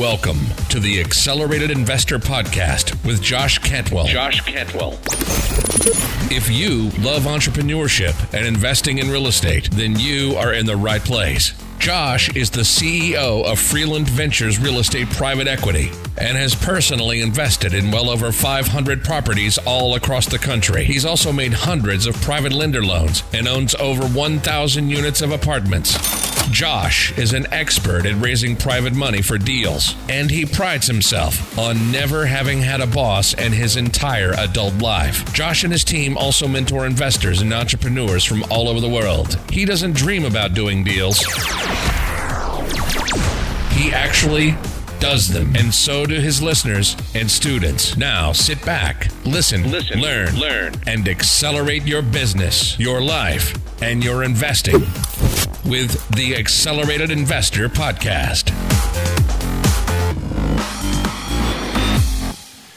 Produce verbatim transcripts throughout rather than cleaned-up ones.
Welcome to the Accelerated Investor Podcast with Josh Cantwell. Josh Cantwell. If you love entrepreneurship and investing in real estate, then you are in the right place. Josh is the C E O of Freeland Ventures Real Estate Private Equity and has personally invested in well over five hundred properties all across the country. He's also made hundreds of private lender loans and owns over one thousand units of apartments. Josh is an expert at raising private money for deals, and he prides himself on never having had a boss in his entire adult life. Josh and his team also mentor investors and entrepreneurs from all over the world. He doesn't dream about doing deals. He actually does them, and so do his listeners and students. Now sit back, listen, listen learn, learn, and accelerate your business, your life, and your investing with the Accelerated Investor Podcast.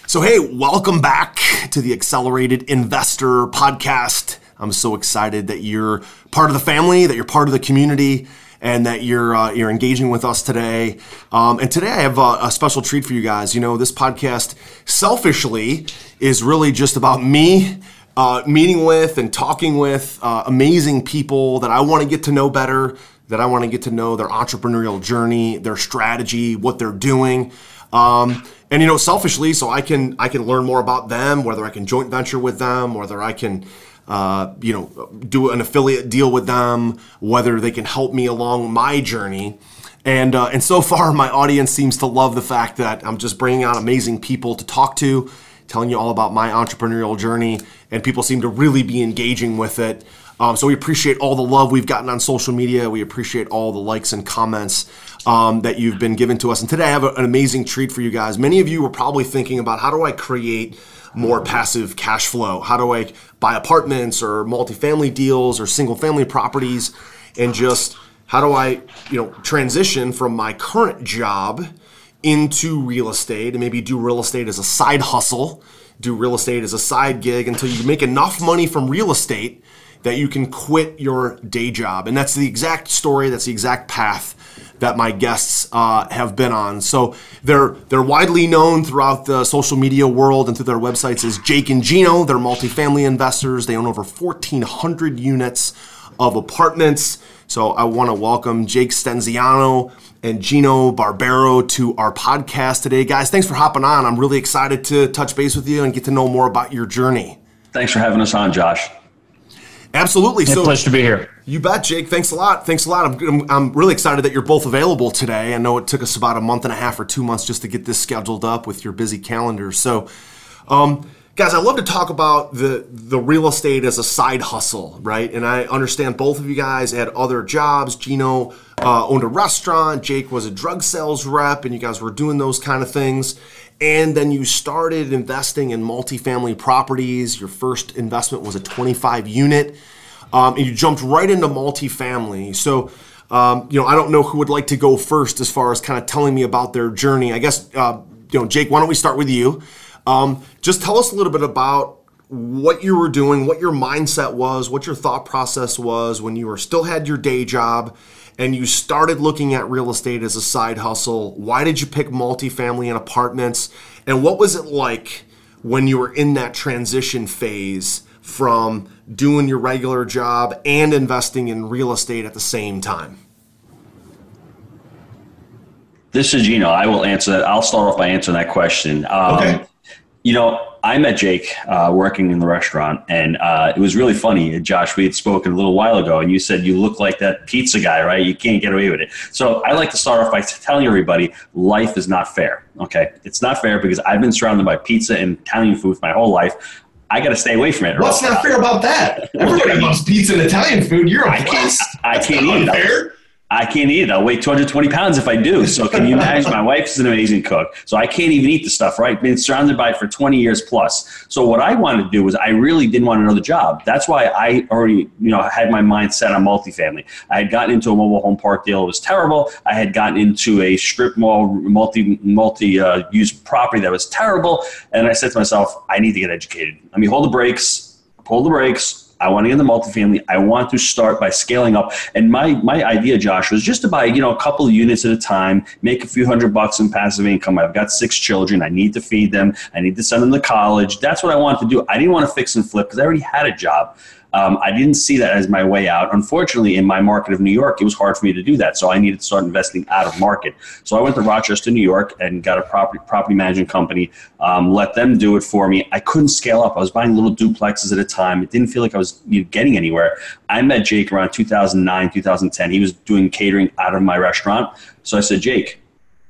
So hey, welcome back to the Accelerated Investor Podcast. I'm so excited that you're part of the family, that you're part of the community, and that you're uh, you're engaging with us today. Um, and today I have a, a special treat for you guys. You know, this podcast selfishly is really just about me uh, meeting with and talking with uh, amazing people that I want to get to know better, that I want to get to know their entrepreneurial journey, their strategy, what they're doing. Um, and, you know, selfishly, so I can I can learn more about them, whether I can joint venture with them, whether I can Uh, you know, do an affiliate deal with them, whether they can help me along my journey. And uh, and so far, my audience seems to love the fact that I'm just bringing out amazing people to talk to, telling you all about my entrepreneurial journey, and people seem to really be engaging with it. Um, so we appreciate all the love we've gotten on social media. We appreciate all the likes and comments um, that you've been given to us. And today I have a, an amazing treat for you guys. Many of you were probably thinking about, how do I create more passive cash flow? How do I buy apartments or multifamily deals or single family properties? And just how do I, you know, transition from my current job into real estate and maybe do real estate as a side hustle, do real estate as a side gig until you make enough money from real estate that you can quit your day job. And that's the exact story, that's the exact path that my guests uh, have been on. So they're they're widely known throughout the social media world and through their websites as Jake and Gino. They're multifamily investors. They own over fourteen hundred units of apartments. So I wanna welcome Jake Stenziano and Gino Barbaro to our podcast today. Guys, thanks for hopping on. I'm really excited to touch base with you and get to know more about your journey. Thanks for having us on, Josh. Absolutely. It's so, a pleasure to be here. You bet, Jake. Thanks a lot. Thanks a lot. I'm, I'm I'm really excited that you're both available today. I know it took us about a month and a half or two months just to get this scheduled up with your busy calendar. So, um, guys, I love to talk about the the real estate as a side hustle, right? And I understand both of you guys had other jobs. Gino uh, owned a restaurant. Jake was a drug sales rep, and you guys were doing those kind of things. And then you started investing in multifamily properties. Your first investment was a twenty-five unit, um, and you jumped right into multifamily. So, um, you know, I don't know who would like to go first as far as kind of telling me about their journey. I guess, uh, you know, Jake, why don't we start with you? Um, just tell us a little bit about what you were doing, what your mindset was, what your thought process was when you were still had your day job and you started looking at real estate as a side hustle. Why did you pick multifamily and apartments? And what was it like when you were in that transition phase from doing your regular job and investing in real estate at the same time? This is Gino. I will answer that. I'll start off by answering that question. Um, okay. You know, I met Jake uh, working in the restaurant, and uh, it was really funny. Josh, we had spoken a little while ago, and you said you look like that pizza guy, right? You can't get away with it. So I like to start off by telling everybody life is not fair, okay? It's not fair because I've been surrounded by pizza and Italian food my whole life. I got to stay away from it. What's not fair about that? Everybody loves pizza and Italian food. You're obsessed. I can't eat it. I can't eat it. I'll weigh two hundred twenty pounds if I do. So can you imagine? My wife is an amazing cook. So I can't even eat the stuff, right? Been surrounded by it for twenty years plus. So what I wanted to do was I really didn't want another job. That's why I already, you know, had my mind set on multifamily. I had gotten into a mobile home park deal. It was terrible. I had gotten into a strip mall multi, multi uh, use property that was terrible. And I said to myself, I need to get educated. I mean, hold the brakes, pull the brakes, I want to get into multifamily. I want to start by scaling up. And my my idea, Josh, was just to buy, you know, a couple of units at a time, make a few hundred bucks in passive income. I've got six children. I need to feed them. I need to send them to college. That's what I wanted to do. I didn't want to fix and flip because I already had a job. Um, I didn't see that as my way out. Unfortunately, in my market of New York, it was hard for me to do that. So I needed to start investing out of market. So I went to Rochester, New York, and got a property property management company, um, let them do it for me. I couldn't scale up. I was buying little duplexes at a time. It didn't feel like I was you know, getting anywhere. I met Jake around two thousand nine, two thousand ten. He was doing catering out of my restaurant. So I said, Jake,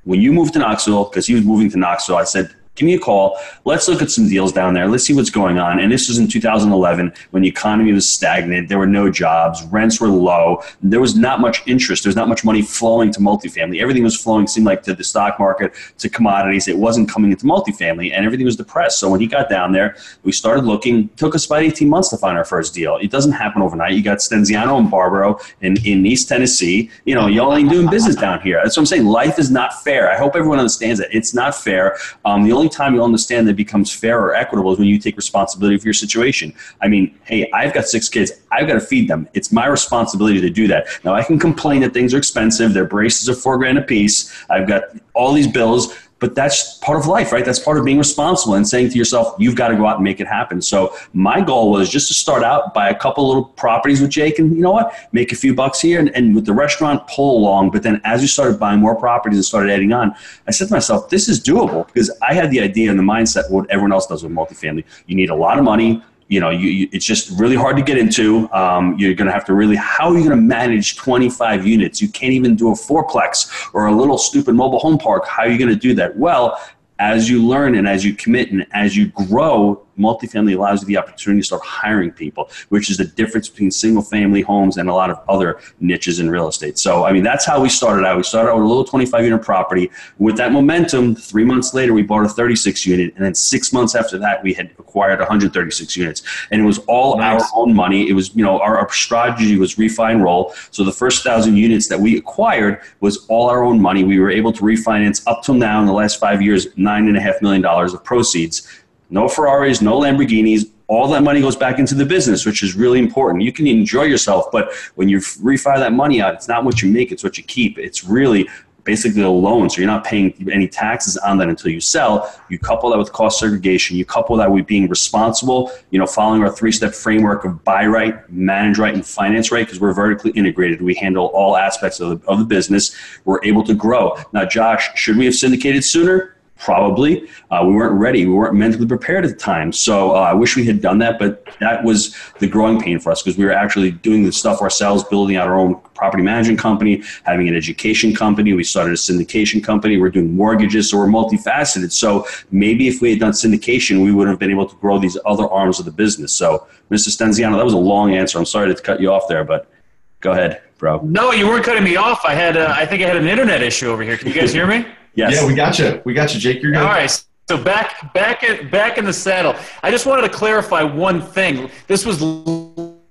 when you move to Knoxville, because he was moving to Knoxville, I said, give me a call. Let's look at some deals down there. Let's see what's going on. And this was in two thousand eleven when the economy was stagnant. There were no jobs. Rents were low. There was not much interest. There was not much money flowing to multifamily. Everything was flowing, seemed like, to the stock market, to commodities. It wasn't coming into multifamily, and everything was depressed. So when he got down there, we started looking. It took us about eighteen months to find our first deal. It doesn't happen overnight. You got Stenziano and Barbaro in, in East Tennessee. You know, y'all ain't doing business down here. That's what I'm saying. Life is not fair. I hope everyone understands that. It's not fair. Um, the only time you'll understand that it becomes fair or equitable is when you take responsibility for your situation. I mean, hey, I've got six kids. I've got to feed them. It's my responsibility to do that. Now, I can complain that things are expensive. Their braces are four grand a piece. I've got all these bills. But that's part of life, right? That's part of being responsible and saying to yourself, you've got to go out and make it happen. So my goal was just to start out, buy a couple little properties with Jake and, you know what, make a few bucks here and, and with the restaurant, pull along. But then as we started buying more properties and started adding on, I said to myself, this is doable because I had the idea and the mindset of what everyone else does with multifamily. You need a lot of money. You know, you, you, it's just really hard to get into. Um, you're going to have to really, how are you going to manage twenty-five units? You can't even do a fourplex or a little stupid mobile home park. How are you going to do that? Well, as you learn and as you commit and as you grow, multifamily allows you the opportunity to start hiring people, which is the difference between single family homes and a lot of other niches in real estate. So, I mean, that's how we started out. We started out with a little twenty-five unit property. With that momentum, three months later, we bought a thirty-six unit. And then six months after that, we had acquired one hundred thirty-six units. And it was all nice. Our own money. It was, you know, our, our strategy was refi and roll. So the first thousand units that we acquired was all our own money. We were able to refinance up till now in the last five years, nine and a half million dollars of proceeds. No Ferraris, no Lamborghinis. All that money goes back into the business, which is really important. You can enjoy yourself, but when you refi that money out, it's not what you make, it's what you keep. It's really basically a loan, so you're not paying any taxes on that until you sell. You couple that with cost segregation. You couple that with being responsible, you know, following our three-step framework of buy right, manage right, and finance right, because we're vertically integrated. We handle all aspects of the, of the business. We're able to grow. Now, Josh, should we have syndicated sooner? Probably. Uh, we weren't ready. We weren't mentally prepared at the time. So uh, I wish we had done that, but that was the growing pain for us because we were actually doing the stuff ourselves, building out our own property management company, having an education company. We started a syndication company. We're doing mortgages, so we're multifaceted. So maybe if we had done syndication, we would have been able to grow these other arms of the business. So, Mister Stenziano, that was a long answer. I'm sorry to cut you off there, but go ahead, bro. No, you weren't cutting me off. I had, uh, I think I had an internet issue over here. Can you guys hear me? Yes. Yeah, we got you. We got you, Jake. You're good. All right. So back, back, in, back in the saddle. I just wanted to clarify one thing. This was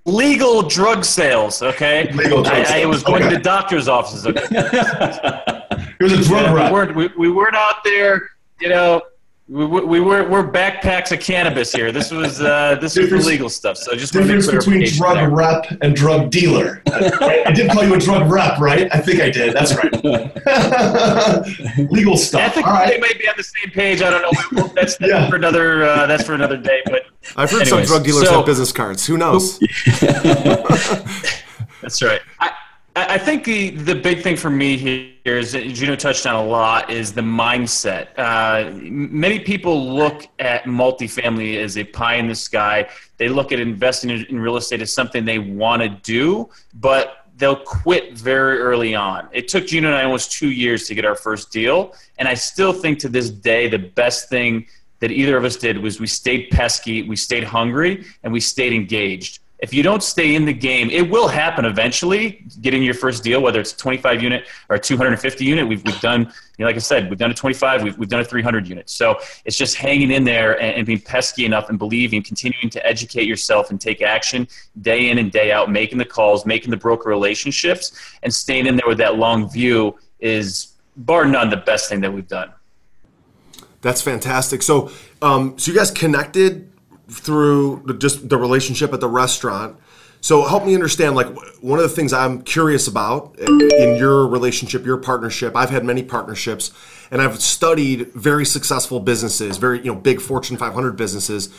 legal drug sales, okay? Legal drug sales. I, I was going okay. to doctor's offices. Okay? It was a drug yeah, run. We weren't, we, we weren't out there, you know. We we were we're backpacks of cannabis here. This was uh, this was the legal stuff. So just difference between drug there. rep and drug dealer. I, I did call you a drug rep, right? I think I did. That's right. Legal stuff. Ethically, all right. They may be on the same page. I don't know. We, that's that's yeah. for another. Uh, that's for another day. But I've heard anyways, some drug dealers so, have business cards. Who knows? That's right. I, I think the, the big thing for me here is that Gino touched on a lot is the mindset. Uh, many people look at multifamily as a pie in the sky. They look at investing in real estate as something they want to do, but they'll quit very early on. It took Gino and I almost two years to get our first deal. And I still think to this day, the best thing that either of us did was we stayed pesky, we stayed hungry, and we stayed engaged. If you don't stay in the game, it will happen eventually, getting your first deal, whether it's a twenty-five unit or a two hundred fifty unit. We've, we've done, you know, like I said, we've done a twenty-five, we've, we've done a three hundred unit. So it's just hanging in there and, and being pesky enough and believing, continuing to educate yourself and take action day in and day out, making the calls, making the broker relationships, and staying in there with that long view is, bar none, the best thing that we've done. That's fantastic. So, um, so you guys connected through the, just the relationship at the restaurant. So help me understand, like, one of the things I'm curious about in your relationship, your partnership. I've had many partnerships, and I've studied very successful businesses, very, you know, big Fortune five hundred businesses.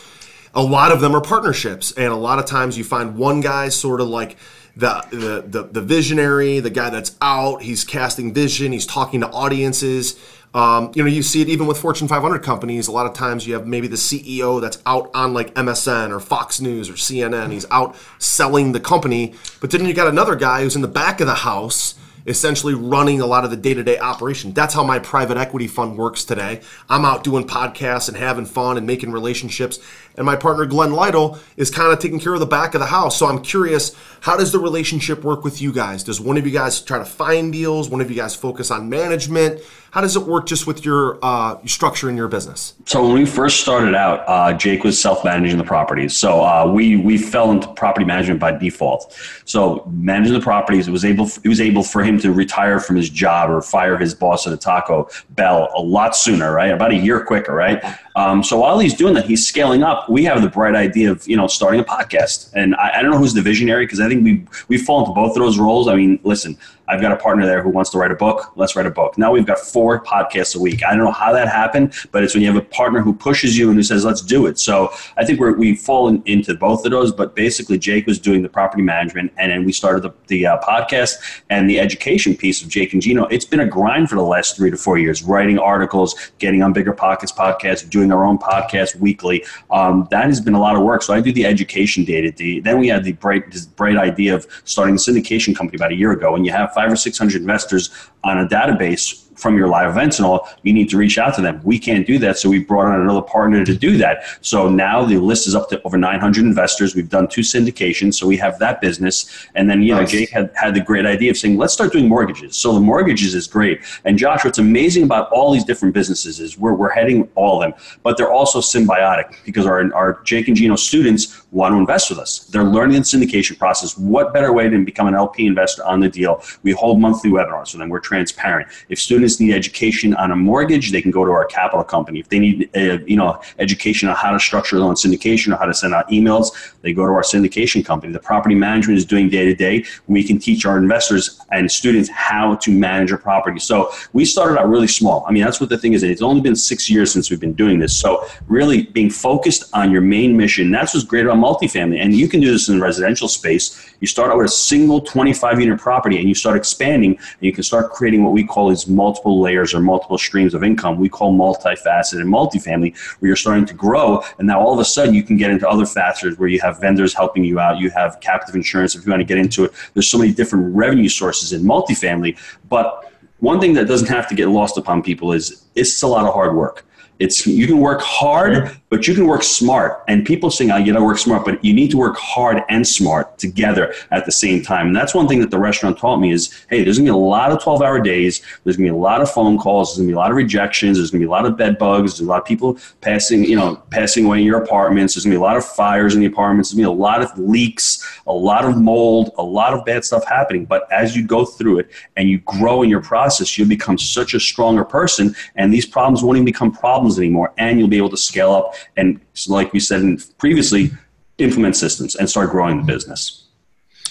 A lot of them are partnerships, and a lot of times you find one guy sort of like the the the, the visionary, the guy that's out, he's casting vision, he's talking to audiences. Um, you know, you see it even with Fortune five hundred companies. A lot of times you have maybe the C E O that's out on like M S N or Fox News or C N N. He's out selling the company. But then you got another guy who's in the back of the house, essentially running a lot of the day-to-day operation. That's how my private equity fund works today. I'm out doing podcasts and having fun and making relationships. And my partner, Glenn Lytle, is kind of taking care of the back of the house. So I'm curious, how does the relationship work with you guys? Does one of you guys try to find deals? One of you guys focus on management? How does it work just with your uh, structure in your business? So when we first started out, uh, Jake was self-managing the properties. So uh, we we fell into property management by default. So managing the properties, it was able it was able for him to retire from his job or fire his boss at a Taco Bell a lot sooner, right? About a year quicker, right? Um, so while he's doing that, he's scaling up. We have the bright idea of, you know, starting a podcast. And I, I don't know who's the visionary, because I think we we fall into both of those roles. I mean, listen, I've got a partner there who wants to write a book. Let's write a book. Now we've got four podcasts a week. I don't know how that happened, but it's when you have a partner who pushes you and who says, let's do it. So I think we're, we've fallen into both of those, but basically Jake was doing the property management, and then we started the, the uh, podcast and the education piece of Jake and Gino. It's been a grind for the last three to four years, writing articles, getting on BiggerPockets podcast, doing our own podcast weekly. Um, that has been a lot of work. So I do the education day-to-day. Then we had the bright, this bright idea of starting a syndication company about a year ago, and you have five or six hundred investors on a database from your live events and all, you need to reach out to them. We can't do that, so we brought on another partner to do that. So now the list is up to over nine hundred investors. We've done two syndications, so we have that business. And then, you know, nice. Jake had, had the great idea of saying, let's start doing mortgages. So the mortgages is great. And Josh, what's amazing about all these different businesses is we're, we're heading all of them, but they're also symbiotic, because our, our Jake and Gino students want to invest with us. They're learning the syndication process. What better way than become an L P investor on the deal? We hold monthly webinars with them. We're transparent. If students need education on a mortgage, they can go to our capital company. If they need uh, you know, education on how to structure loan syndication or how to send out emails, they go to our syndication company. The property management is doing day-to-day. We can teach our investors and students how to manage a property. So we started out really small. I mean, that's what the thing is. It's only been six years since we've been doing this. So really being focused on your main mission, that's what's great about multifamily. And you can do this in the residential space. You start out with a single twenty-five unit property and you start expanding, and you can start creating what we call these multi multiple layers or multiple streams of income. We call multifaceted and multifamily, where you're starting to grow, and now all of a sudden you can get into other facets where you have vendors helping you out, you have captive insurance if you want to get into it. There's so many different revenue sources in multifamily, but one thing that doesn't have to get lost upon people is it's a lot of hard work. It's, you can work hard, but you can work smart. And people saying, oh, you know, work smart, but you need to work hard and smart together at the same time. And that's one thing that the restaurant taught me is, hey, there's going to be a lot of twelve-hour days. There's going to be a lot of phone calls. There's going to be a lot of rejections. There's going to be a lot of bed bugs. There's a lot of people passing, you know, passing away in your apartments. There's going to be a lot of fires in the apartments. There's going to be a lot of leaks, a lot of mold, a lot of bad stuff happening. But as you go through it and you grow in your process, you'll become such a stronger person, and these problems won't even become problems anymore, and you'll be able to scale up and, like we said previously, implement systems and start growing the business.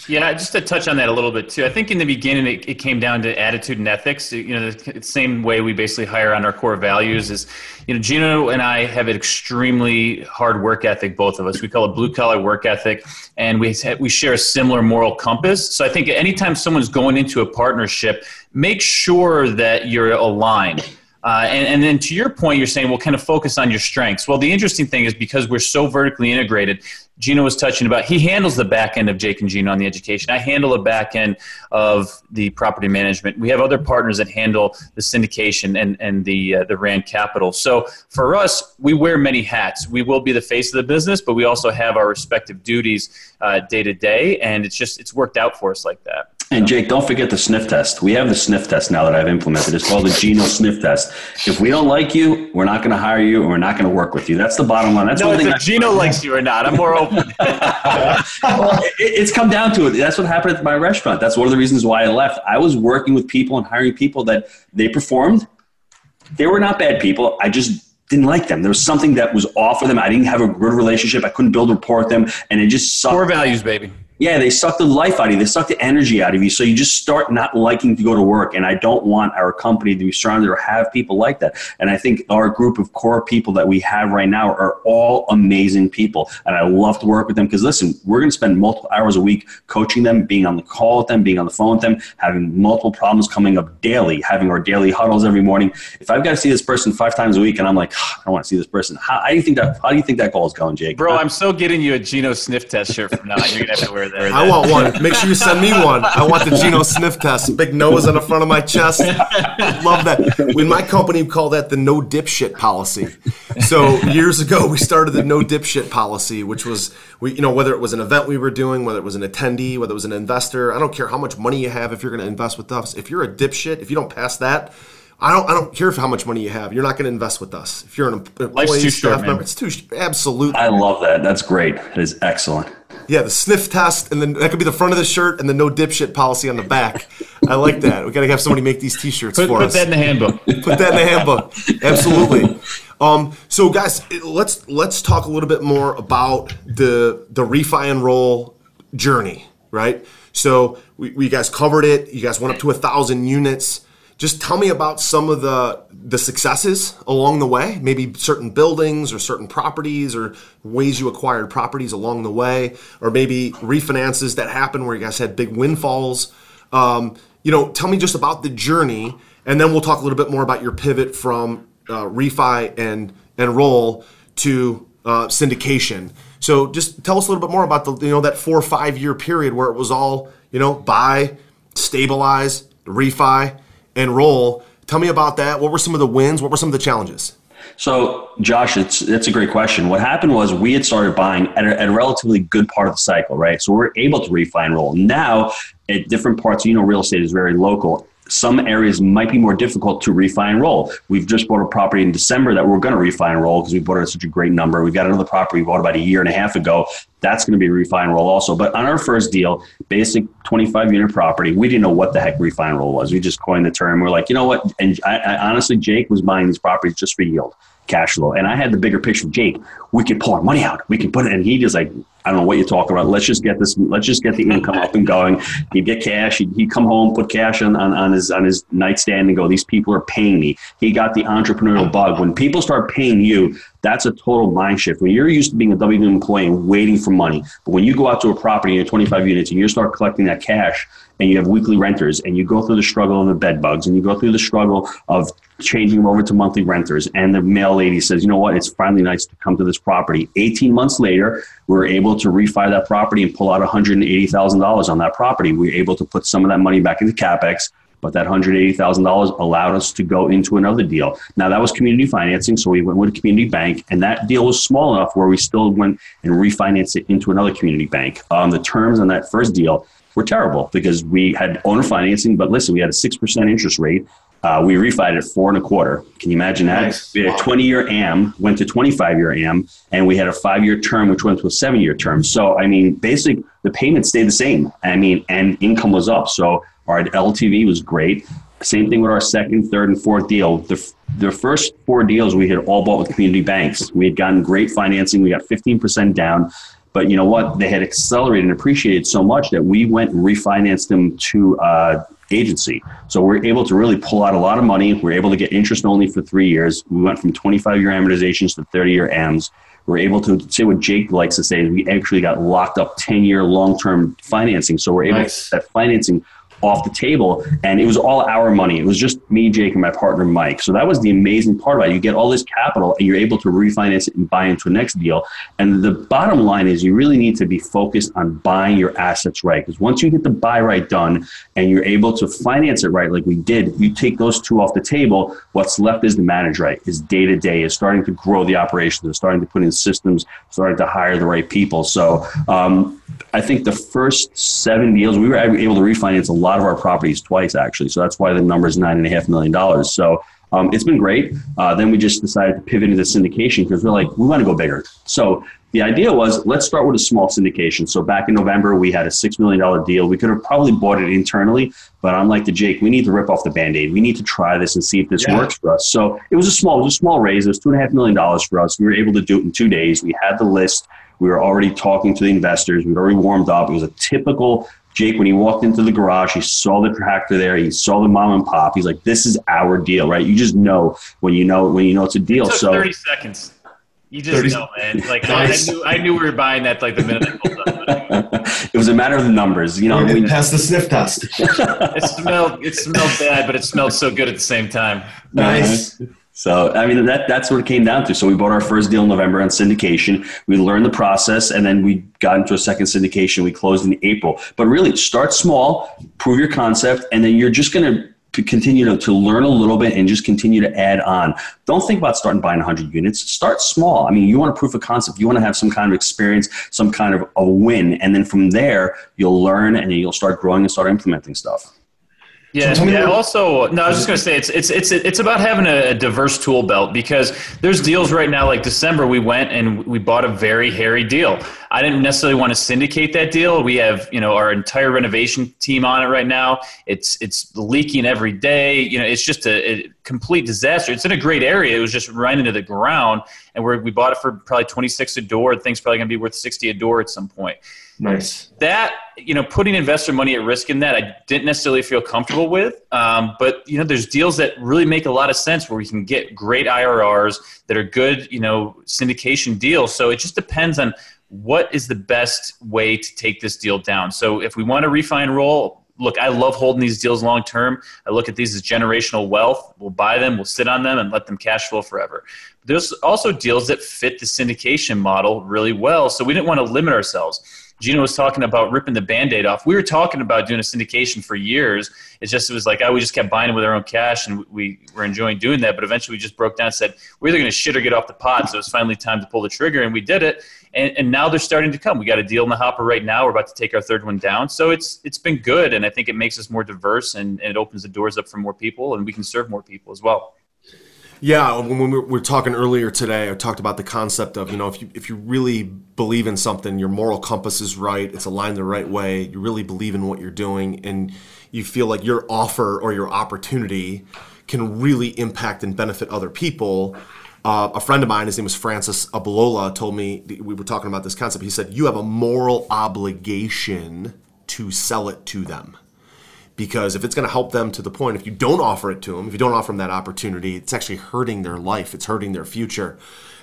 Yeah, just to touch on that a little bit too. I think in the beginning it, it came down to attitude and ethics. You know, the same way we basically hire on our core values is, you know, Gino and I have an extremely hard work ethic, both of us. We call it blue collar work ethic, and we we share a similar moral compass. So I think anytime someone's going into a partnership, make sure that you're aligned. Uh, and, and then to your point, you're saying, well, kind of focus on your strengths. Well, the interesting thing is, because we're so vertically integrated, Gino was touching about, he handles the back end of Jake and Gino on the education. I handle the back end of the property management. We have other partners that handle the syndication and, and the uh, the Rand Capital. So for us, we wear many hats. We will be the face of the business, but we also have our respective duties uh, day to day. And it's just, it's worked out for us like that. And Jake, don't forget the sniff test. We have the sniff test now that I've implemented. It's called the Gino sniff test. If we don't like you, we're not going to hire you, and we're not going to work with you. That's the bottom line. That's no, one if thing I- Gino likes you or not, I'm more open. Well, it, it's come down to it. That's what happened at my restaurant. That's one of the reasons why I left. I was working with people and hiring people that they performed. They were not bad people. I just didn't like them. There was something that was off with them. I didn't have a good relationship. I couldn't build rapport with them. And it just sucked. Core values, baby. Yeah, they suck the life out of you. They suck the energy out of you. So you just start not liking to go to work. And I don't want our company to be surrounded or have people like that. And I think our group of core people that we have right now are all amazing people. And I love to work with them because, listen, we're going to spend multiple hours a week coaching them, being on the call with them, being on the phone with them, having multiple problems coming up daily, having our daily huddles every morning. If I've got to see this person five times a week and I'm like, I don't want to see this person. How, how, do, you think that, how do you think that call is going, Jake? Bro, I'm so getting you a Gino sniff test shirt from now. You're going to have to wear There, I want one. Make sure you send me one. I want the Gino sniff test. Big nose on the front of my chest. Love that. In my company, we call that the no dipshit policy. So years ago, we started the no dipshit policy, which was, we, you know, whether it was an event we were doing, whether it was an attendee, whether it was an investor. I don't care how much money you have if you're going to invest with us. If you're a dipshit, if you don't pass that, I don't I don't care how much money you have. You're not going to invest with us. If you're an employee, life's too short, staff member, it's too – absolutely. I love that. That's great. That is excellent. Yeah, the sniff test, and then that could be the front of the shirt, and the no dipshit policy on the back. I like that. We got to have somebody make these T-shirts put, for put us. Put that in the handbook. Put that in the handbook. Absolutely. Um, so, guys, let's let's talk a little bit more about the the refi and roll journey, right? So, we, we guys covered it. You guys went up to a thousand units. Just tell me about some of the the successes along the way. Maybe certain buildings or certain properties or ways you acquired properties along the way, or maybe refinances that happened where you guys had big windfalls. Um, you know, tell me just about the journey, and then we'll talk a little bit more about your pivot from uh, refi and and roll to uh, syndication. So just tell us a little bit more about the you know that four or five year period where it was all you know buy, stabilize, refi, and roll. Tell me about that. What were some of the wins? What were some of the challenges? So, Josh, it's, that's a great question. What happened was we had started buying at a, at a relatively good part of the cycle, right? So we were able to refi and roll. Now, at different parts, you know, real estate is very local. Some areas might be more difficult to refi and roll. We've just bought a property in December that we're going to refi and roll because we bought it at such a great number. We've got another property we bought about a year and a half ago. That's going to be refi and roll also. But on our first deal, basic twenty-five unit property, we didn't know what the heck refi and roll was. We just coined the term. We're like, you know what? And I, I honestly, Jake was buying these properties just for yield, cash flow. And I had the bigger picture of Jake. We could pull our money out. We can put it. And he just like, I don't know what you're talking about. Let's just get this. Let's just get the income up and going. He'd get cash. He'd, he'd come home, put cash on, on, on his on his nightstand and go, these people are paying me. He got the entrepreneurial bug. When people start paying you, that's a total mind shift. When you're used to being a W two employee and waiting for money, but when you go out to a property in twenty-five units and you start collecting that cash and you have weekly renters and you go through the struggle of the bed bugs and you go through the struggle of changing them over to monthly renters, and the mail lady says, you know what, it's finally nice to come to this property. eighteen months later, we were able to refi that property and pull out one hundred eighty thousand dollars on that property. We were able to put some of that money back into CapEx, but that one hundred eighty thousand dollars allowed us to go into another deal. Now, that was community financing, so we went with a community bank, and that deal was small enough where we still went and refinanced it into another community bank. Um, the terms on that first deal were terrible because we had owner financing, but listen, we had a six percent interest rate. Uh, we refied at four and a quarter. Can you imagine that? Nice. We had a twenty-year A M, went to twenty-five-year A M, and we had a five-year term, which went to a seven-year term. So, I mean, basically, the payments stayed the same. I mean, and income was up. So our L T V was great. Same thing with our second, third, and fourth deal. The, the first four deals we had all bought with community banks. We had gotten great financing. We got fifteen percent down. But you know what? They had accelerated and appreciated so much that we went and refinanced them to uh, agency. So we're able to really pull out a lot of money. We're able to get interest only for three years. We went from twenty-five-year amortizations to thirty-year A Ms. We're able to say what Jake likes to say, we actually got locked up ten-year long-term financing. So we're able nice. to get that financing off the table, and it was all our money. It was just me, Jake, and my partner, Mike. So that was the amazing part about it. You get all this capital, and you're able to refinance it and buy into the next deal. And the bottom line is you really need to be focused on buying your assets right, because once you get the buy right done and you're able to finance it right like we did, you take those two off the table. What's left is the manage right, is day-to-day, is starting to grow the operations, is starting to put in systems, starting to hire the right people. So um, I think the first seven deals, we were able to refinance a lot of our properties twice, actually. So that's why the number is nine and a half million dollars. So um, it's been great. Uh, then we just decided to pivot into syndication because we're like, we want to go bigger. So The idea was, let's start with a small syndication. So back in November, we had a six million dollars deal. We could have probably bought it internally, but I'm like to Jake, we need to rip off the Band-Aid. We need to try this and see if this yeah. works for us. So it was a small, it was a small raise. It was two and a half million dollars for us. We were able to do it in two days. We had the list. We were already talking to the investors. We'd already warmed up. It was a typical Jake, when he walked into the garage, he saw the tractor there. He saw the mom and pop. He's like, this is our deal, right? You just know when you know, when you know it's a deal. It took so thirty seconds. You just thirty know, man. Like nice. I knew, I knew we were buying that like the minute I pulled up. It was a matter of the numbers, you know. We passed the sniff test. It smelled, it smelled bad, but it smelled so good at the same time. Nice. Uh-huh. So, I mean, that that's what it came down to. So we bought our first deal in November on syndication. We learned the process, and then we got into a second syndication. We closed in April. But really, start small, prove your concept, and then you're just going to to continue to, to learn a little bit and just continue to add on. Don't think about starting buying one hundred units. Start small. I mean, you want a proof of concept. You want to have some kind of experience, some kind of a win. And then from there, you'll learn and you'll start growing and start implementing stuff. Yeah. So yeah. Also, no, I was just going to say it's, it's, it's, it's about having a, a diverse tool belt, because there's deals right now, like December, we went and we bought a very hairy deal. I didn't necessarily want to syndicate that deal. We have, you know, our entire renovation team on it right now. It's, it's leaking every day. You know, it's just a, a complete disaster. It's in a great area. It was just right into the ground, and we're, we bought it for probably twenty-six a door. The thing's probably going to be worth sixty a door at some point. Nice. That, you know, putting investor money at risk in that, I didn't necessarily feel comfortable with. Um, but, you know, there's deals that really make a lot of sense where we can get great I R Rs that are good, you know, syndication deals. So it just depends on what is the best way to take this deal down. So if we want to refi and roll, look, I love holding these deals long term. I look at these as generational wealth. We'll buy them, we'll sit on them, and let them cash flow forever. But there's also deals that fit the syndication model really well. So we didn't want to limit ourselves. Gino was talking about ripping the Band-Aid off. We were talking about doing a syndication for years. It's just, it was like, oh, we just kept buying it with our own cash, and we were enjoying doing that. But eventually we just broke down and said, we're either going to shit or get off the pot. So it's finally time to pull the trigger, and we did it. And, and now they're starting to come. We got a deal in the hopper right now. We're about to take our third one down. So it's it's been good, and I think it makes us more diverse, and, and it opens the doors up for more people, and we can serve more people as well. Yeah, when we were talking earlier today, I talked about the concept of, you know, if you if you really believe in something, your moral compass is right, it's aligned the right way, you really believe in what you're doing, and you feel like your offer or your opportunity can really impact and benefit other people. Uh, a friend of mine, his name was Francis Abolola, told me, we were talking about this concept, he said, you have a moral obligation to sell it to them. Because if it's going to help them to the point, if you don't offer it to them, if you don't offer them that opportunity, it's actually hurting their life. It's hurting their future.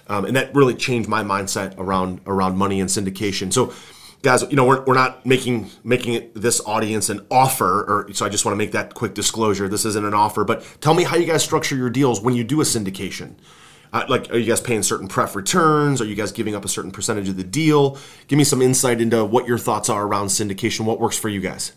Um, and that really changed my mindset around around money and syndication. So, guys, you know, we're, we're not making making this audience an offer. Or, so I just want to make that quick disclosure. This isn't an offer. But tell me how you guys structure your deals when you do a syndication. Uh, like, are you guys paying certain pref returns? Are you guys giving up a certain percentage of the deal? Give me some insight into what your thoughts are around syndication. What works for you guys?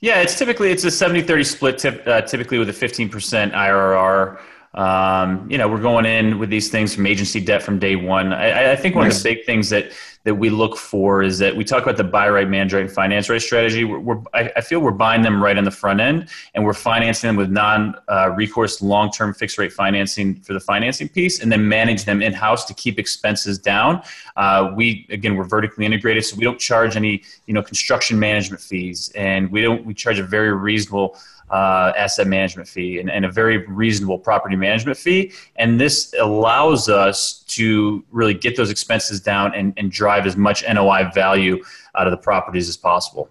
Yeah, it's typically, it's a seventy thirty split, tip, uh, typically with a fifteen percent I R R. Um, you know, we're going in with these things from agency debt from day one. I, I think one nice. of the big things that, that we look for is that we talk about the buy right, manage right, and finance right strategy. We're, we're, I, I feel we're buying them right on the front end, and we're financing them with non-recourse uh, long-term fixed rate financing for the financing piece, and then manage them in-house to keep expenses down. Uh, we, again, we're vertically integrated, so we don't charge any, you know, construction management fees, and we don't, we charge a very reasonable Uh, asset management fee and, and a very reasonable property management fee. And this allows us to really get those expenses down and, and drive as much N O I value out of the properties as possible.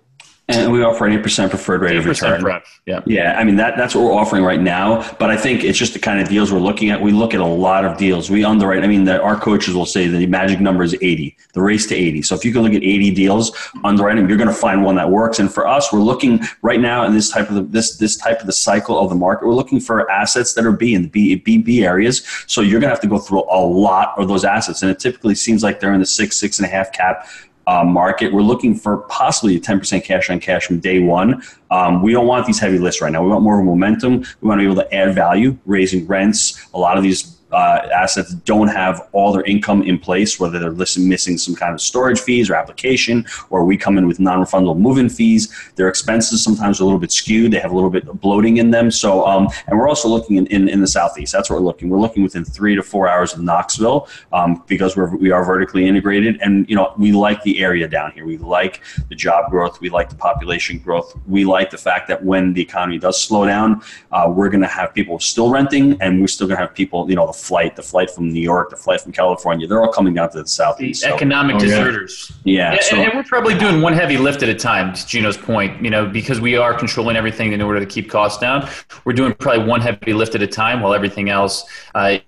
And we offer an eight percent preferred rate of return. Prep, yeah. yeah, I mean, that that's what we're offering right now. But I think it's just the kind of deals we're looking at. We look at a lot of deals. We underwrite. I mean, the, our coaches will say the magic number is eighty, the race to eighty. So if you can look at eighty deals, underwrite them, you're going to find one that works. And for us, we're looking right now in this type of the, this this type of the cycle of the market. We're looking for assets that are B in the B, B, B areas. So you're going to have to go through a lot of those assets. And it typically seems like they're in the six, six and a half cap Uh, market. We're looking for possibly a ten percent cash on cash from day one. Um, we don't want these heavy lists right now. We want more momentum. We want to be able to add value, raising rents. A lot of these uh, assets don't have all their income in place, whether they're missing some kind of storage fees or application, or we come in with non-refundable move-in fees. Their expenses sometimes are a little bit skewed. They have a little bit of bloating in them. So, um, and we're also looking in, in, in the Southeast. That's what we're looking. We're looking within three to four hours of Knoxville um, because we're, we are vertically integrated. And, you know, we like the area down here. We like the job growth. We like the population growth. We like the fact that when the economy does slow down, uh, we're going to have people still renting, and we're still going to have people, you know, the flight, the flight from New York, the flight from California, they're all coming down to the Southeast. The so. economic oh, deserters. Yeah. yeah so. and, and we're probably doing one heavy lift at a time, to Gino's point, you know, because we are controlling everything in order to keep costs down. We're doing probably one heavy lift at a time while everything else uh,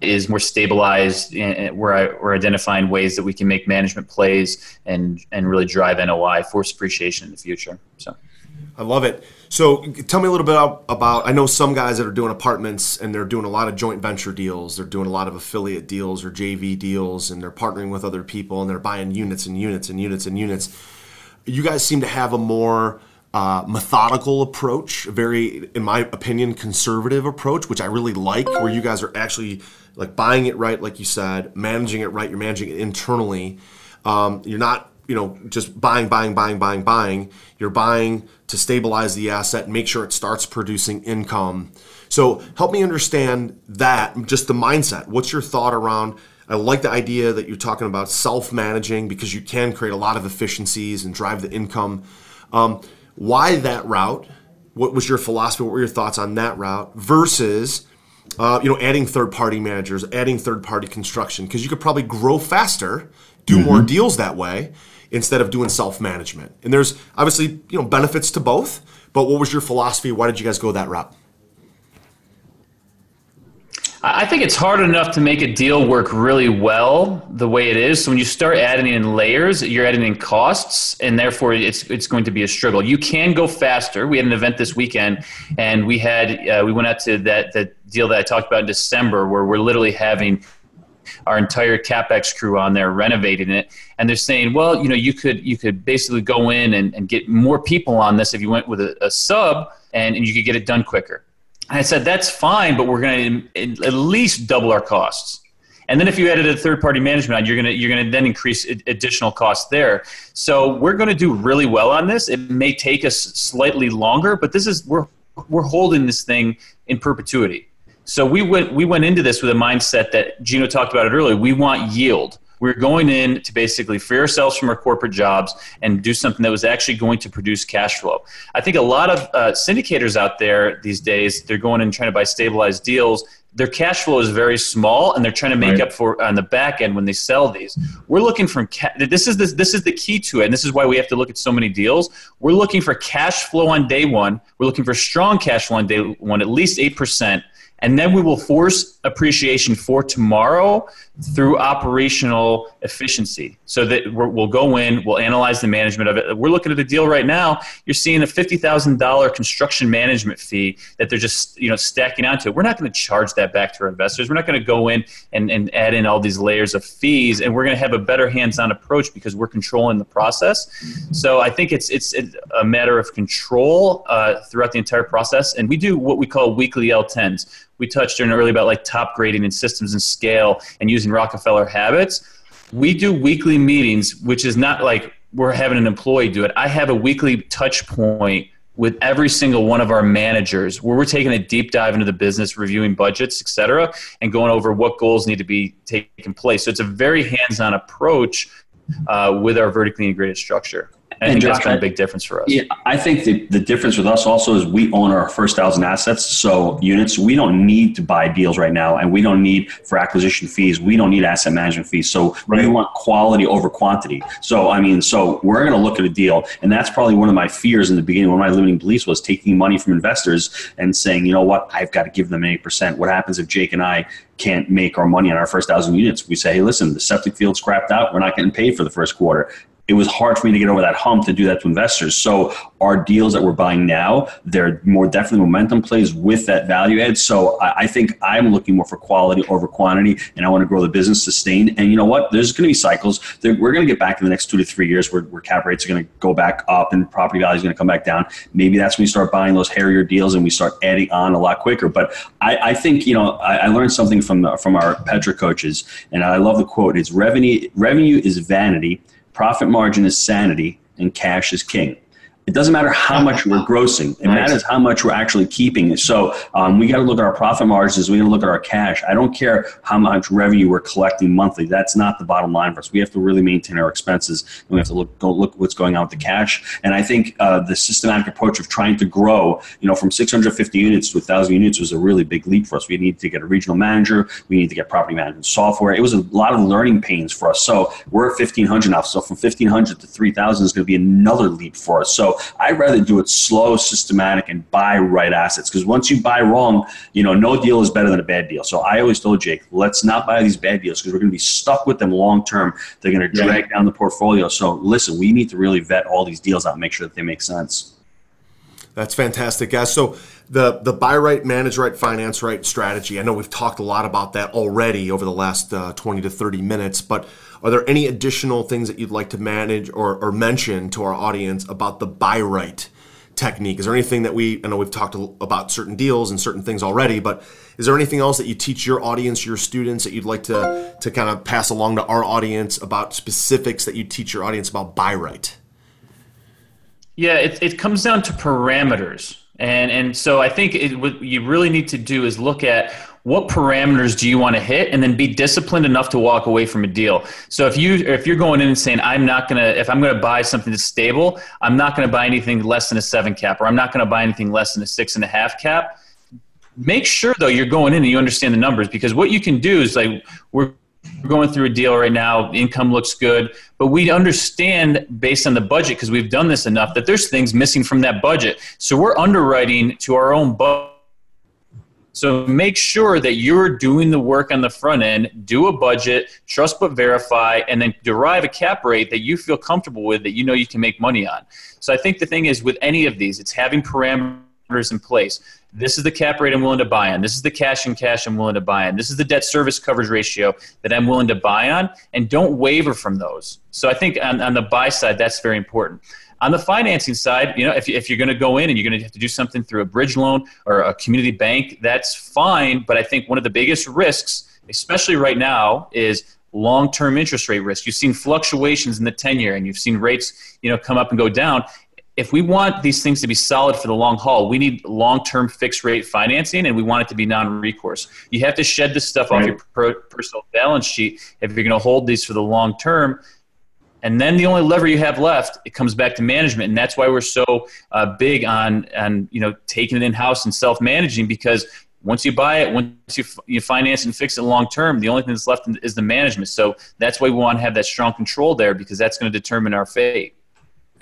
is more stabilized, and we're, we're identifying ways that we can make management plays and, and really drive N O I, force appreciation in the future. So, I love it. So tell me a little bit about, I know some guys that are doing apartments and they're doing a lot of joint venture deals. They're doing a lot of affiliate deals or J V deals, and they're partnering with other people, and they're buying units and units and units and units. You guys seem to have a more uh, methodical approach, a very, in my opinion, conservative approach, which I really like, where you guys are actually like buying it right, like you said, managing it right. You're managing it internally. Um, you're not, you know, just buying, buying, buying, buying, buying. You're buying to stabilize the asset and make sure it starts producing income. So help me understand that, just the mindset. What's your thought around, I like the idea that you're talking about self-managing because you can create a lot of efficiencies and drive the income. Um, why that route? What was your philosophy? What were your thoughts on that route versus, uh, you know, adding third-party managers, adding third-party construction? Because you could probably grow faster, do mm-hmm. more deals that way, instead of doing self-management. And there's obviously, you know, benefits to both, but what was your philosophy? Why did you guys go that route? I think it's hard enough to make a deal work really well the way it is. So when you start adding in layers, you're adding in costs, and therefore it's it's going to be a struggle. You can go faster. We had an event this weekend, and we had uh, we went out to that, that deal that I talked about in December, where we're literally having our entire CapEx crew on there renovating it. And they're saying, well, you know, you could you could basically go in and, and get more people on this if you went with a, a sub, and, and you could get it done quicker. And I said, that's fine, but we're going to at least double our costs. And then if you added a third-party management on, you're going to you're going to then increase additional costs there. So we're going to do really well on this. It may take us slightly longer, but this is we're we're holding this thing in perpetuity. So we went we went into this with a mindset that Gino talked about it earlier. We want yield. We're going in to basically free ourselves from our corporate jobs and do something that was actually going to produce cash flow. I think a lot of uh, syndicators out there these days, they're going in and trying to buy stabilized deals. Their cash flow is very small, and they're trying to make right. up for on the back end when they sell these. We're looking for ca- this is this this is the key to it, and this is why we have to look at so many deals. We're looking for cash flow on day one. We're looking for strong cash flow on day one, at least eight percent. And then we will force appreciation for tomorrow through operational efficiency. So that we're, we'll go in, we'll analyze the management of it. We're looking at a deal right now. You're seeing a fifty thousand dollars construction management fee that they're just, you know, stacking onto. We're not going to charge that back to our investors. We're not going to go in and, and add in all these layers of fees. And we're going to have a better hands-on approach because we're controlling the process. So I think it's it's a matter of control uh, throughout the entire process. And we do what we call weekly L tens. We touched on earlier about like top grading and systems and scale and using Rockefeller habits. We do weekly meetings, which is not like we're having an employee do it. I have a weekly touch point with every single one of our managers where we're taking a deep dive into the business, reviewing budgets, et cetera, and going over what goals need to be taking place. So it's a very hands-on approach uh, with our vertically integrated structure. I and think Josh, that's been a big difference for us. Yeah, I think the, the difference with us also is we own our first thousand assets, so units. We don't need to buy deals right now, and we don't need for acquisition fees. We don't need asset management fees. So right. we want quality over quantity. So, I mean, so we're going to look at a deal, and that's probably one of my fears in the beginning. One of my limiting beliefs was taking money from investors and saying, you know what, I've got to give them eighty percent. What happens if Jake and I can't make our money on our first thousand units? We say, hey, listen, the septic field's crapped out. We're not getting paid for the first quarter. it was hard for me to get over that hump to do that to investors. So our deals that we're buying now, they're more definitely momentum plays with that value add. So I think I'm looking more for quality over quantity, and I want to grow the business sustained. And you know what? There's going to be cycles. We're going to get back in the next two to three years where, where cap rates are going to go back up and property values are going to come back down. Maybe that's when we start buying those hairier deals and we start adding on a lot quicker. But I, I think, you know, I, I learned something from the, from our Petra coaches, and I love the quote. It's revenue, revenue is vanity. Profit margin is sanity, and cash is king. It doesn't matter how much we're grossing. It nice. matters how much we're actually keeping. So um, we got to look at our profit margins. We got to look at our cash. I don't care how much revenue we're collecting monthly. That's not the bottom line for us. We have to really maintain our expenses, and we have to look go look what's going on with the cash. And I think uh, the systematic approach of trying to grow, you know, from six hundred fifty units to one thousand units was a really big leap for us. We needed to get a regional manager. We needed to get property management software. It was a lot of learning pains for us. So we're at fifteen hundred now. So from fifteen hundred to three thousand is going to be another leap for us. So I'd rather do it slow, systematic, and buy right assets. Because once you buy wrong, you know, no deal is better than a bad deal. So I always told Jake, let's not buy these bad deals because we're going to be stuck with them long term. They're going to drag yeah. down the portfolio. So listen, we need to really vet all these deals out and make sure that they make sense. That's fantastic, guys. So the the buy right, manage right, finance right strategy. I know we've talked a lot about that already over the last uh, twenty to thirty minutes, but are there any additional things that you'd like to manage or, or mention to our audience about the buy right technique? Is there anything that we, I know we've talked about certain deals and certain things already, but is there anything else that you teach your audience, your students, that you'd like to, to kind of pass along to our audience about specifics that you teach your audience about buy right? Yeah, it, it comes down to parameters. And and so I think it, what you really need to do is look at what parameters do you want to hit, and then be disciplined enough to walk away from a deal. So if you if you're going in and saying I'm not gonna if I'm gonna buy something that's stable, I'm not gonna buy anything less than a seven cap, or I'm not gonna buy anything less than a six and a half cap. Make sure though you're going in and you understand the numbers, because what you can do is like we're We're going through a deal right now. Income looks good, but we understand based on the budget, because we've done this enough, that there's things missing from that budget. So we're underwriting to our own budget. So make sure that you're doing the work on the front end, do a budget, trust but verify, and then derive a cap rate that you feel comfortable with, that you know you can make money on. So I think the thing is with any of these, it's having parameters in place. This is the cap rate I'm willing to buy on. This is the cash and cash I'm willing to buy on. This is the debt service coverage ratio that I'm willing to buy on, and don't waver from those. So I think on, on the buy side, that's very important. On the financing side, you know, if, you, if you're going to go in and you're going to have to do something through a bridge loan or a community bank, that's fine. But I think one of the biggest risks, especially right now, is long-term interest rate risk. You've seen fluctuations in the ten-year, and you've seen rates, you know, come up and go down. If we want these things to be solid for the long haul, we need long-term fixed rate financing, and we want it to be non-recourse. You have to shed this stuff right off your pro- personal balance sheet if you're going to hold these for the long term. And then the only lever you have left, it comes back to management. And that's why we're so uh, big on, on, you know, taking it in-house and self-managing, because once you buy it, once you, you finance and fix it long-term, the only thing that's left is the management. So that's why we want to have that strong control there, because that's going to determine our fate.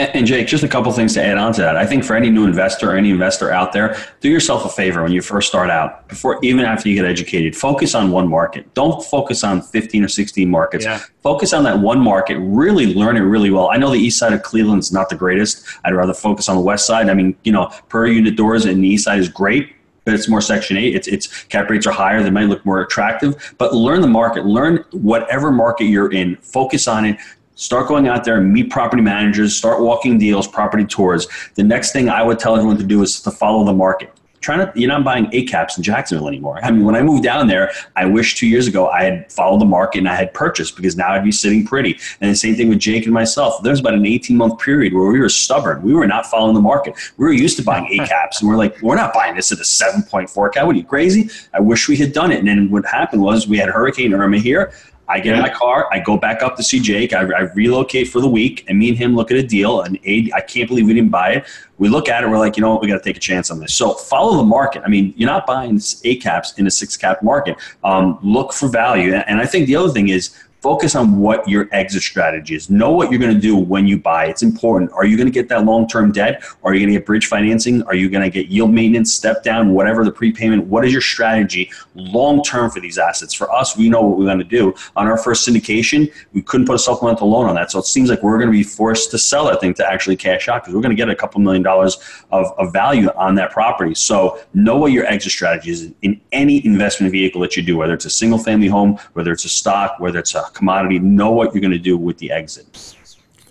And Jake, just a couple things to add on to that. I think for any new investor or any investor out there, do yourself a favor when you first start out, before, even after you get educated, focus on one market. Don't focus on fifteen or sixteen markets. Yeah. Focus on that one market, really learn it really well. I know the east side of Cleveland is not the greatest. I'd rather focus on the west side. I mean, you know, per unit doors in the east side is great, but it's more Section eight. It's it's cap rates are higher. They might look more attractive, but learn the market. Learn whatever market you're in. Focus on it. Start going out there and meet property managers, start walking deals, property tours. The next thing I would tell everyone to do is to follow the market. Trying to, you're not buying A caps in Jacksonville anymore. I mean, when I moved down there, I wish two years ago I had followed the market and I had purchased, because now I'd be sitting pretty. And the same thing with Jake and myself. There was about an eighteen month period where we were stubborn. We were not following the market. We were used to buying A caps, and we're like, we're not buying this at a seven point four cap. What are you, crazy? I wish we had done it. And then what happened was we had Hurricane Irma here. I get in my car, I go back up to see Jake, I, I relocate for the week, and me and him look at a deal, and aid, I can't believe we didn't buy it. We look at it, we're like, you know what, we got to take a chance on this. So follow the market. I mean, you're not buying A caps in a six cap market. Um, look for value. And I think the other thing is, Focus on what your exit strategy is. Know what you're going to do when you buy. It's important. Are you going to get that long-term debt? Are you going to get bridge financing? Are you going to get yield maintenance, step down, whatever the prepayment? What is your strategy long-term for these assets? For us, we know what we're going to do. On our first syndication, we couldn't put a supplemental loan on that. So it seems like we're going to be forced to sell that thing to actually cash out because we're going to get a couple million dollars of, of value on that property. So know what your exit strategy is in any investment vehicle that you do, whether it's a single-family home, whether it's a stock, whether it's a commodity. Know what you're going to do with the exit.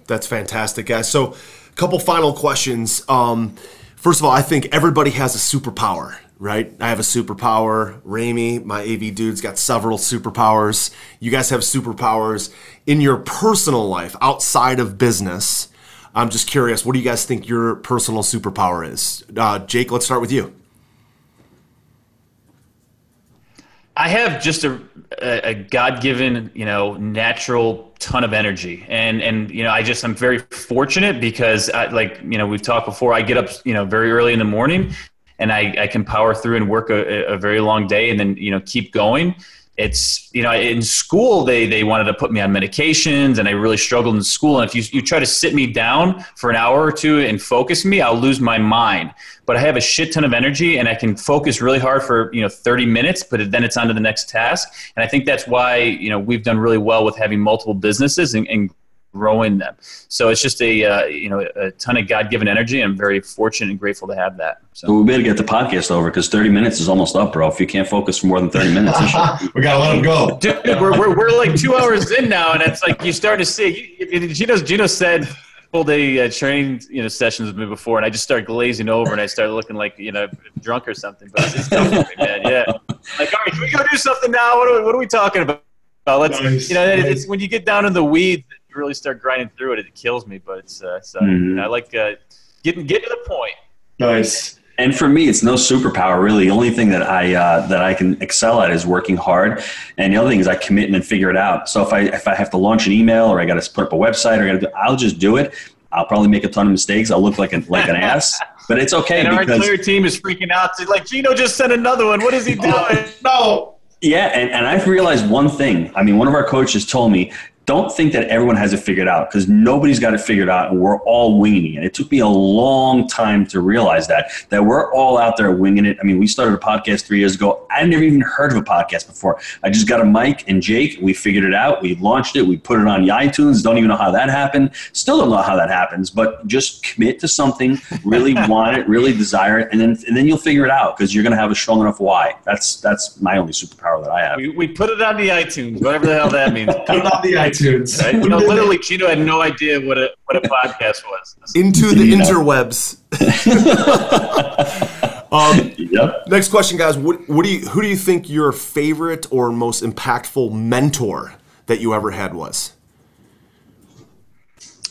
That's fantastic, guys. So a couple final questions. Um, first of all, I think everybody has a superpower, right? I have a superpower. Ramey, my A V dude's got several superpowers. You guys have superpowers in your personal life outside of business. I'm just curious, what do you guys think your personal superpower is? Uh, Jake, let's start with you. I have just a, a God-given, you know, natural ton of energy. And, and, you know, I just, I'm very fortunate because I, like, you know, we've talked before, I get up, you know, very early in the morning and I, I can power through and work a, a very long day and then, you know, keep going. It's, you know, in school, they, they wanted to put me on medications and I really struggled in school. And if you, you try to sit me down for an hour or two and focus me, I'll lose my mind. But I have a shit ton of energy and I can focus really hard for, you know, thirty minutes, but then it's on to the next task. And I think that's why, you know, we've done really well with having multiple businesses and, and growing them. So it's just a, uh, you know, a ton of God-given energy. I'm very fortunate and grateful to have that. So we better get the podcast over because thirty minutes is almost up, bro. If you can't focus for more than thirty minutes, we got to let them go. Dude, we're, we're, we're like two hours in now. And it's like, you start to see, Gino, Gino said, pulled a uh, training, you know, sessions with me before, and I just start glazing over, and I start looking like, you know, drunk or something. But it's tough for me, man. Yeah, like, all right, can we go do something now? What are we, what are we talking about? Let's, nice. You know, it's, it's when you get down in the weeds, you really start grinding through it. It kills me, but it's, uh, it's uh, mm-hmm. you know, I like uh, getting get to the point. Nice. And for me, it's no superpower, really. The only thing that I uh, that I can excel at is working hard. And the other thing is I commit and figure it out. So if I if I have to launch an email or I got to put up a website or I got to, I'll just do it. I'll probably make a ton of mistakes. I'll look like an like an ass, but it's okay. And our entire team is freaking out. They're like, Gino just sent another one. What is he doing? No. Yeah, and, and I've realized one thing. I mean, one of our coaches told me, don't think that everyone has it figured out because nobody's got it figured out and we're all winging it. It took me a long time to realize that, that we're all out there winging it. I mean, we started a podcast three years ago. I never even heard of a podcast before. I just got a mic and Jake. We figured it out. We launched it. We put it on iTunes. Don't even know how that happened. Still don't know how that happens, but just commit to something, really want it, really desire it, and then and then you'll figure it out because you're going to have a strong enough why. That's that's my only superpower that I have. We, we put it on the iTunes, whatever the hell that means. Put it on the iTunes. iTunes. Right? You know, literally, Gino had no idea what a what a podcast was. Into the yeah. interwebs. um, yep. Next question, guys. What, what do you? Who do you think your favorite or most impactful mentor that you ever had was?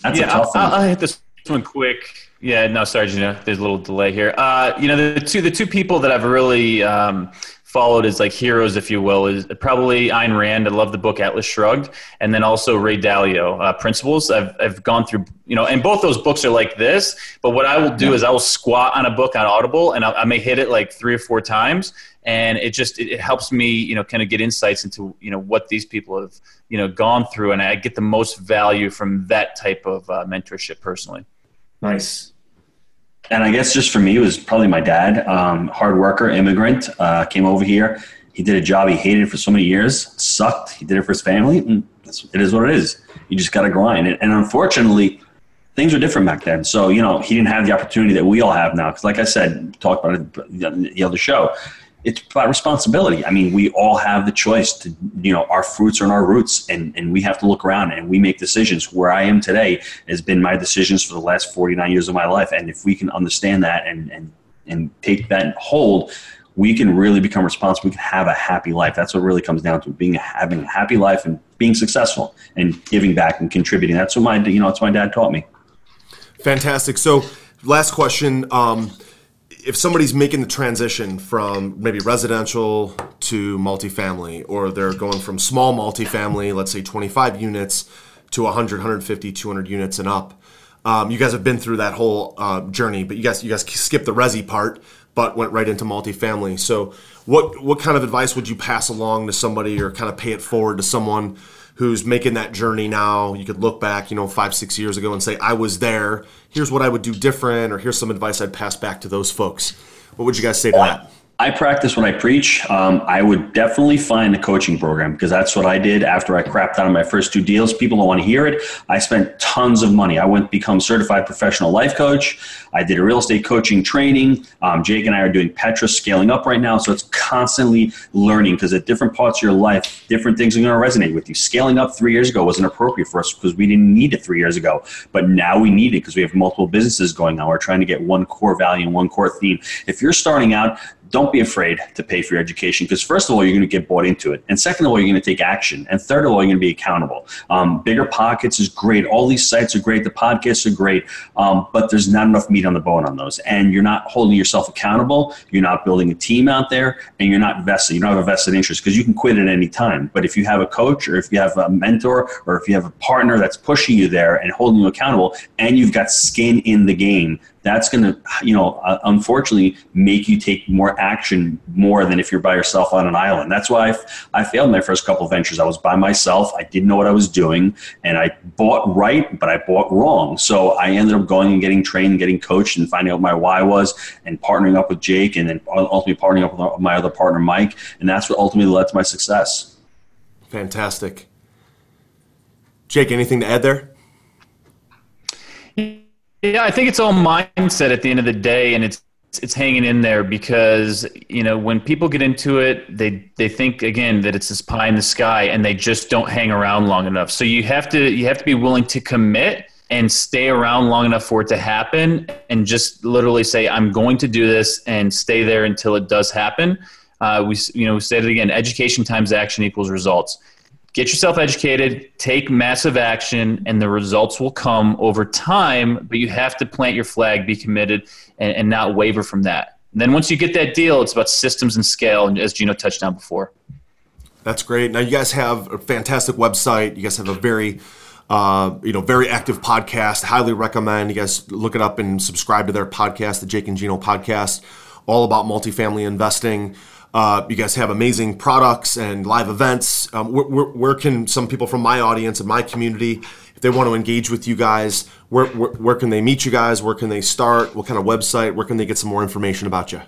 That's yeah, a tough I'll, one. I'll hit this one quick. Yeah, no, sorry, Gino. There's a little delay here. Uh, you know, the two the two people that I've really um, followed as like heroes, if you will, is probably Ayn Rand. I love the book Atlas Shrugged, and then also Ray Dalio, uh, Principles. I've I've gone through, you know, and both those books are like this. But what I will do is I will squat on a book on Audible, and I, I may hit it like three or four times, and it just it, it helps me, you know, kind of get insights into, you know, what these people have, you know, gone through, and I get the most value from that type of uh, mentorship personally. Nice. And I guess just for me, it was probably my dad, um, hard worker, immigrant, uh, came over here. He did a job he hated for so many years, sucked. He did it for his family. And it is what it is. You just got to grind. And, and unfortunately, things were different back then. So, you know, he didn't have the opportunity that we all have now. Because like I said, talked about it in the other show, it's about responsibility. I mean, we all have the choice to, you know, our fruits are in our roots, and, and we have to look around and we make decisions. Where I am today has been my decisions for the last forty-nine years of my life. And if we can understand that and, and, and take that hold, we can really become responsible. We can have a happy life. That's what it really comes down to, being having a happy life and being successful and giving back and contributing. That's what my, you know, that's what my dad taught me. Fantastic. So last question, um, if somebody's making the transition from maybe residential to multifamily, or they're going from small multifamily, let's say twenty-five units to one hundred, one fifty, two hundred units and up. Um, you guys have been through that whole uh, journey, but you guys, you guys skip the resi part. but went right into multifamily. So what what kind of advice would you pass along to somebody, or kind of pay it forward to someone who's making that journey now? You could look back, you know, five, six years ago and say, I was there. Here's what I would do different, or here's some advice I'd pass back to those folks. What would you guys say to that? I practice what I preach. Um, I would definitely find a coaching program, because that's what I did after I crapped out on my first two deals. People don't want to hear it. I spent tons of money. I went become certified professional life coach. I did a real estate coaching training. Um, Jake and I are doing Petra, scaling up right now. So it's constantly learning, because at different parts of your life, different things are going to resonate with you. Scaling up three years ago wasn't appropriate for us because we didn't need it three years ago. But now we need it because we have multiple businesses going on. We're trying to get one core value and one core theme. If you're starting out, don't be afraid to pay for your education, because first of all, you're going to get bought into it. And second of all, you're going to take action. And third of all, you're going to be accountable. Um, BiggerPockets is great. All these sites are great. The podcasts are great. Um, but there's not enough meat on the bone on those. And you're not holding yourself accountable. You're not building a team out there. And you're not vested. You don't have a vested interest, because you can quit at any time. But if you have a coach, or if you have a mentor, or if you have a partner that's pushing you there and holding you accountable, and you've got skin in the game, that's going to, you know, uh, unfortunately make you take more action more than if you're by yourself on an island. That's why I, f- I failed my first couple of ventures. I was by myself. I didn't know what I was doing, and I bought right, but I bought wrong. So I ended up going and getting trained, getting coached, and finding out what my why was, and partnering up with Jake, and then ultimately partnering up with my other partner, Mike. And that's what ultimately led to my success. Fantastic. Jake, anything to add there? Yeah, I think it's all mindset at the end of the day, and it's it's hanging in there, because, you know, when people get into it, they they think again that it's this pie in the sky, and they just don't hang around long enough. So you have to you have to be willing to commit and stay around long enough for it to happen, and just literally say, I'm going to do this, and stay there until it does happen. Uh, we you know we said it again: education times action equals results. Get yourself educated, take massive action, and the results will come over time, but you have to plant your flag, be committed, and, and not waver from that. And then once you get that deal, it's about systems and scale, and as Gino touched on before. That's great. Now, you guys have a fantastic website. You guys have a very, uh, you know, very active podcast. Highly recommend. You guys look it up and subscribe to their podcast, the Jake and Gino podcast, all about multifamily investing. Uh, you guys have amazing products and live events. Um, where, where, where can some people from my audience and my community, if they want to engage with you guys, where, where, where can they meet you guys? Where can they start? What kind of website? Where can they get some more information about you?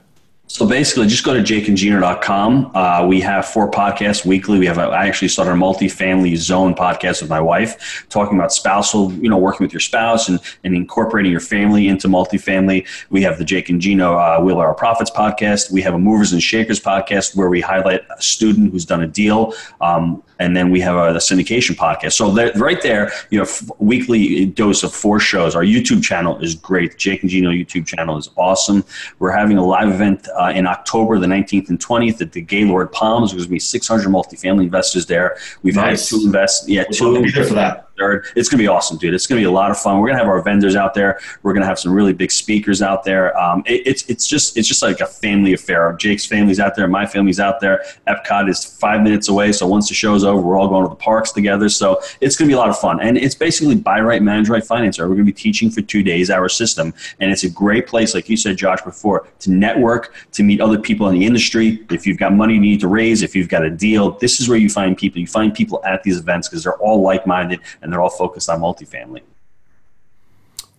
So basically, just go to jake and gino dot com. Uh, we have four podcasts weekly. We have, a, I actually started a multifamily zone podcast with my wife, talking about spousal, you know, working with your spouse and, and incorporating your family into multifamily. We have the Jake and Gino uh, Wheel Our Profits podcast. We have a Movers and Shakers podcast, where we highlight a student who's done a deal. Um, and then we have a, the syndication podcast. So there, right there, you know, f- weekly dose of four shows. Our YouTube channel is great. The Jake and Gino YouTube channel is awesome. We're having a live event Uh, in October the nineteenth and twentieth at the Gaylord Palms. There's going to be six hundred multifamily investors there. We've nice. had two invest, yeah, two investors for that. It's going to be awesome, dude. It's going to be a lot of fun. We're going to have our vendors out there. We're going to have some really big speakers out there. Um, it, it's it's just it's just like a family affair. Jake's family's out there. My family's out there. Epcot is five minutes away, so once the show's over, we're all going to the parks together. So it's going to be a lot of fun. And it's basically buy right, manage right, finance right. We're going to be teaching for two days our system. And it's a great place, like you said, Josh, before, to network, to meet other people in the industry. If you've got money you need to raise, if you've got a deal, this is where you find people. You find people at these events because they're all like-minded, and and they're all focused on multifamily.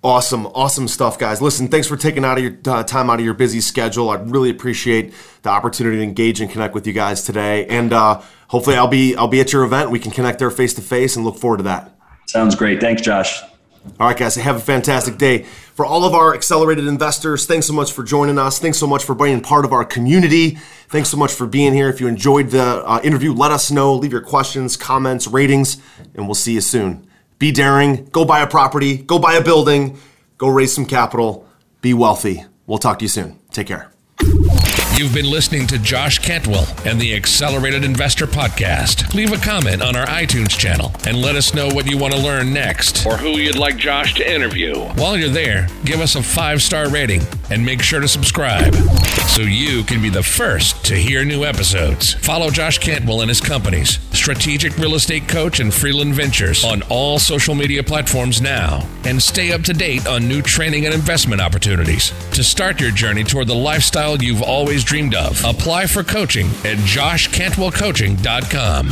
Awesome, awesome stuff, guys. Listen, thanks for taking out of your uh, time out of your busy schedule. I really appreciate the opportunity to engage and connect with you guys today. And uh, hopefully, I'll be I'll be at your event. We can connect there face to face, and look forward to that. Sounds great. Thanks, Josh. All right, guys. Have a fantastic day. For all of our accelerated investors, thanks so much for joining us. Thanks so much for being part of our community. Thanks so much for being here. If you enjoyed the uh, interview, let us know. Leave your questions, comments, ratings, and we'll see you soon. Be daring. Go buy a property. Go buy a building. Go raise some capital. Be wealthy. We'll talk to you soon. Take care. You've been listening to Josh Cantwell and the Accelerated Investor Podcast. Leave a comment on our iTunes channel and let us know what you want to learn next or who you'd like Josh to interview. While you're there, give us a five-star rating and make sure to subscribe so you can be the first to hear new episodes. Follow Josh Cantwell and his companies, Strategic Real Estate Coach and Freeland Ventures, on all social media platforms now, and stay up to date on new training and investment opportunities. To start your journey toward the lifestyle you've always dreamed of, apply for coaching at josh cantwell coaching dot com.